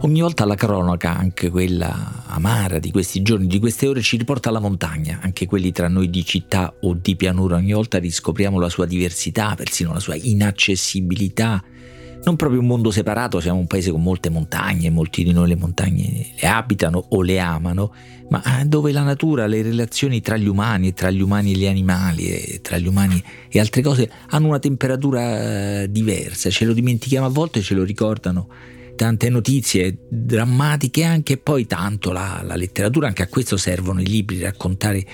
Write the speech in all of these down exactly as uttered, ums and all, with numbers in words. Ogni volta la cronaca, anche quella amara di questi giorni, di queste ore, ci riporta alla montagna, anche quelli tra noi di città o di pianura. Ogni volta riscopriamo la sua diversità, persino la sua inaccessibilità. Non proprio un mondo separato, siamo un paese con molte montagne, molti di noi le montagne le abitano o le amano, ma dove la natura, le relazioni tra gli umani, tra gli umani e gli animali, e tra gli umani e altre cose, hanno una temperatura diversa. Ce lo dimentichiamo a volte, ce lo ricordano tante notizie drammatiche anche, e poi tanto la, la letteratura, anche a questo servono i libri, raccontare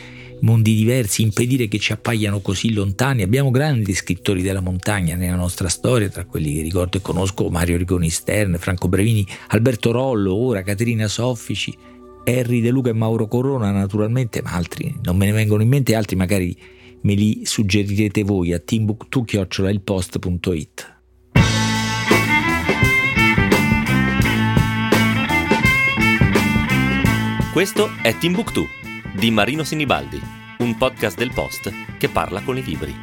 mondi diversi, impedire che ci appaiano così lontani. Abbiamo grandi scrittori della montagna nella nostra storia, tra quelli che ricordo e conosco Mario Rigoni Stern, Franco Brevini, Alberto Rollo, ora Caterina Soffici, Erri De Luca e Mauro Corona naturalmente, ma altri non me ne vengono in mente, altri magari me li suggerirete voi a timbuktu chiocciola il post punto it. Questo è Timbuktu di Marino Sinibaldi, un podcast del Post che parla con i libri.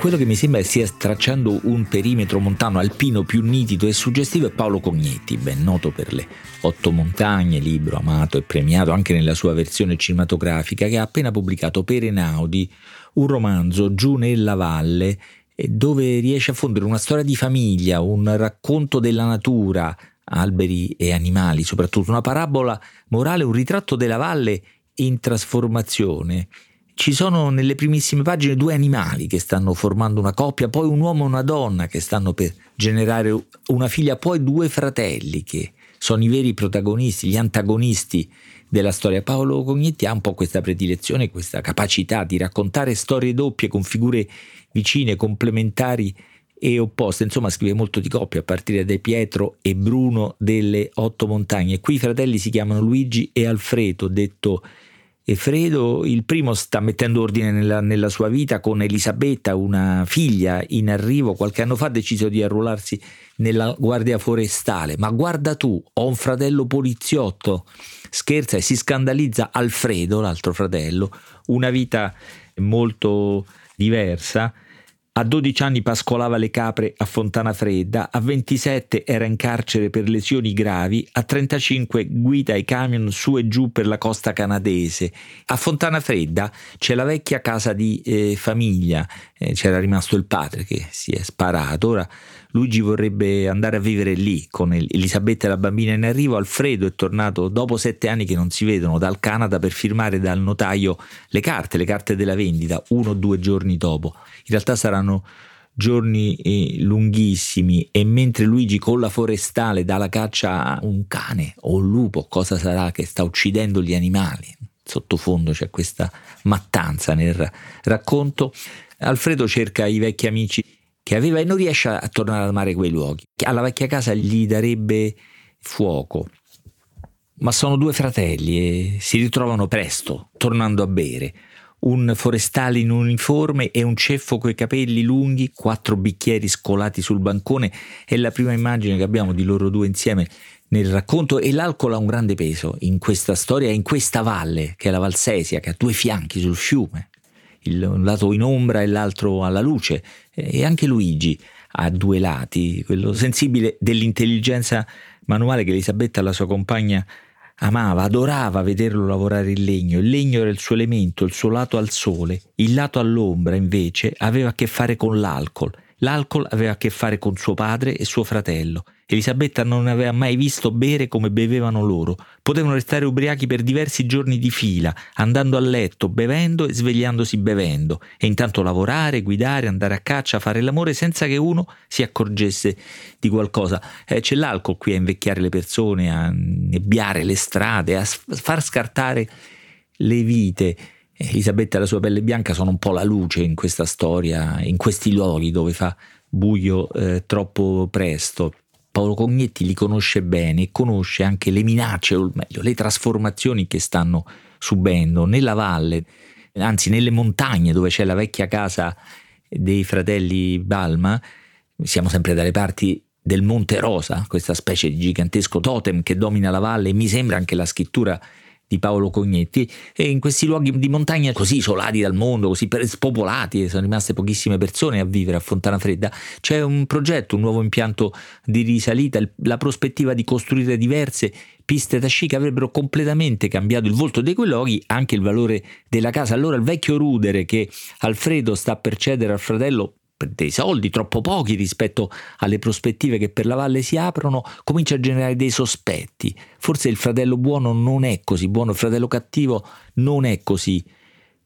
Quello che mi sembra stia stracciando un perimetro montano alpino più nitido e suggestivo è Paolo Cognetti, ben noto per le Otto Montagne, libro amato e premiato anche nella sua versione cinematografica, che ha appena pubblicato per Einaudi un romanzo, Giù nella valle, dove riesce a fondere una storia di famiglia, un racconto della natura, alberi e animali, soprattutto una parabola morale, un ritratto della valle in trasformazione. Ci sono nelle primissime pagine due animali che stanno formando una coppia, poi un uomo e una donna che stanno per generare una figlia, poi due fratelli che sono i veri protagonisti, gli antagonisti della storia. Paolo Cognetti ha un po' questa predilezione, questa capacità di raccontare storie doppie con figure vicine, complementari e opposte. Insomma, scrive molto di coppia, a partire da Pietro e Bruno delle Otto Montagne. Qui i fratelli si chiamano Luigi e Alfredo, detto Efredo. Il primo sta mettendo ordine nella, nella sua vita con Elisabetta, una figlia in arrivo. Qualche anno fa ha deciso di arruolarsi nella Guardia Forestale, ma guarda tu, ho un fratello poliziotto, scherza e si scandalizza Alfredo, l'altro fratello. Una vita molto diversa. A dodici anni pascolava le capre a Fontana Fredda, a ventisette era in carcere per lesioni gravi, a trentacinque guida i camion su e giù per la costa canadese. A Fontana Fredda c'è la vecchia casa di eh, famiglia, eh, c'era rimasto il padre che si è sparato, ora Luigi vorrebbe andare a vivere lì con Elisabetta e la bambina in arrivo. Alfredo è tornato dopo sette anni che non si vedono dal Canada per firmare dal notaio le carte, le carte della vendita, uno o due giorni dopo. In realtà saranno giorni lunghissimi, e mentre Luigi con la forestale dà la caccia a un cane o un lupo, cosa sarà, che sta uccidendo gli animali, sottofondo c'è questa mattanza nel racconto, Alfredo cerca i vecchi amici che aveva e non riesce a tornare ad amare quei luoghi. Alla vecchia casa gli darebbe fuoco, ma sono due fratelli e si ritrovano presto tornando a bere. Un forestale in uniforme e un ceffo coi capelli lunghi, quattro bicchieri scolati sul bancone, è la prima immagine che abbiamo di loro due insieme nel racconto, e l'alcol ha un grande peso in questa storia, in questa valle che è la Valsesia, che ha due fianchi sul fiume, il, un lato in ombra e l'altro alla luce, e anche Luigi ha due lati, quello sensibile dell'intelligenza manuale che Elisabetta, la sua compagna, amava, adorava vederlo lavorare il legno. Il legno era il suo elemento, il suo lato al sole. Il lato all'ombra, invece, aveva a che fare con l'alcol. L'alcol aveva a che fare con suo padre e suo fratello. Elisabetta non aveva mai visto bere come bevevano loro. Potevano restare ubriachi per diversi giorni di fila, andando a letto, bevendo e svegliandosi bevendo. E intanto lavorare, guidare, andare a caccia, fare l'amore senza che uno si accorgesse di qualcosa. Eh, c'è l'alcol qui a invecchiare le persone, a nebbiare le strade, a far scartare le vite. Elisabetta e la sua pelle bianca sono un po' la luce in questa storia, in questi luoghi dove fa buio eh, troppo presto. Paolo Cognetti li conosce bene e conosce anche le minacce, o meglio, le trasformazioni che stanno subendo nella valle, anzi nelle montagne dove c'è la vecchia casa dei fratelli Balma. Siamo sempre dalle parti del Monte Rosa, questa specie di gigantesco totem che domina la valle, e mi sembra anche la scrittura di Paolo Cognetti, e in questi luoghi di montagna così isolati dal mondo, così spopolati, sono rimaste pochissime persone a vivere a Fontana Fredda, c'è un progetto, un nuovo impianto di risalita, la prospettiva di costruire diverse piste da sci che avrebbero completamente cambiato il volto di quei luoghi, anche il valore della casa. Allora il vecchio rudere che Alfredo sta per cedere al fratello per dei soldi troppo pochi rispetto alle prospettive che per la valle si aprono, comincia a generare dei sospetti. Forse il fratello buono non è così buono, il fratello cattivo non è così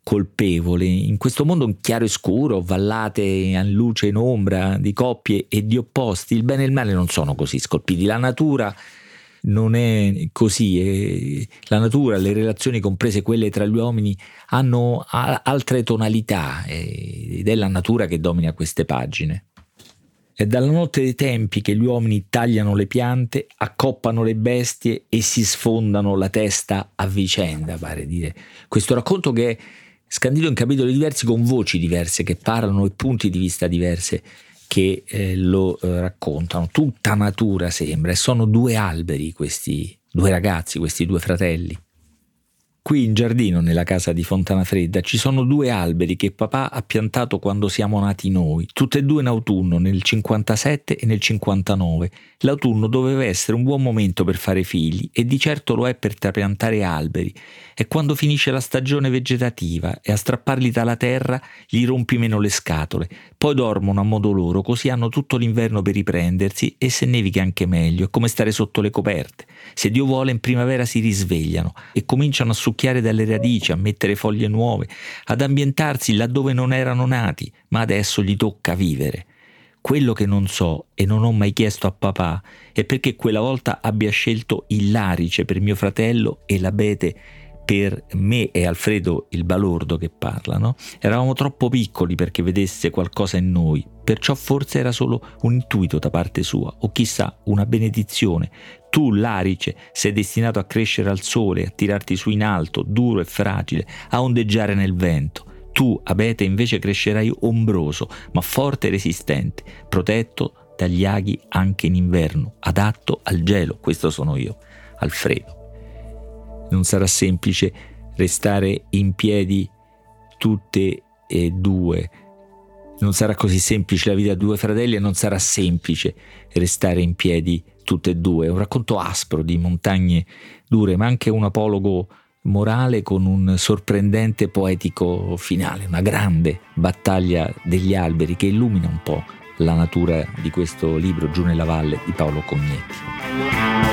colpevole. In questo mondo in chiaro e scuro, vallate a luce e in ombra, di coppie e di opposti, il bene e il male non sono così scolpiti. La natura non è così, e la natura, le relazioni comprese quelle tra gli uomini hanno altre tonalità, ed è la natura che domina queste pagine. È dalla notte dei tempi che gli uomini tagliano le piante, accoppano le bestie e si sfondano la testa a vicenda, pare dire. Questo racconto che è scandito in capitoli diversi con voci diverse che parlano e punti di vista diverse che eh, lo eh, raccontano. Tutta natura sembra, e sono due alberi questi due ragazzi, questi due fratelli. Qui in giardino, nella casa di Fontana Fredda, ci sono due alberi che papà ha piantato quando siamo nati noi, tutte e due in autunno, nel cinquantasette e nel cinquantanove. L'autunno doveva essere un buon momento per fare figli, e di certo lo è per trapiantare alberi. È quando finisce la stagione vegetativa, e a strapparli dalla terra gli rompi meno le scatole. Poi dormono a modo loro, così hanno tutto l'inverno per riprendersi, e se nevica anche meglio, è come stare sotto le coperte. Se Dio vuole, in primavera si risvegliano e cominciano a succhiare dalle radici, a mettere foglie nuove, ad ambientarsi laddove non erano nati, ma adesso gli tocca vivere. Quello che non so e non ho mai chiesto a papà è perché quella volta abbia scelto il larice per mio fratello e l'abete per me e Alfredo il balordo che parla, no? Eravamo troppo piccoli perché vedesse qualcosa in noi, perciò forse era solo un intuito da parte sua, o chissà, una benedizione. Tu, larice, sei destinato a crescere al sole, a tirarti su in alto, duro e fragile, a ondeggiare nel vento. Tu, abete, invece crescerai ombroso, ma forte e resistente, protetto dagli aghi anche in inverno, adatto al gelo. Questo sono io, Alfredo. Non sarà semplice restare in piedi tutte e due, non sarà così semplice la vita di due fratelli, e non sarà semplice restare in piedi tutte e due. È un racconto aspro di montagne dure, ma anche un apologo morale con un sorprendente poetico finale, una grande battaglia degli alberi che illumina un po' la natura di questo libro, Giù nella valle, di Paolo Cognetti.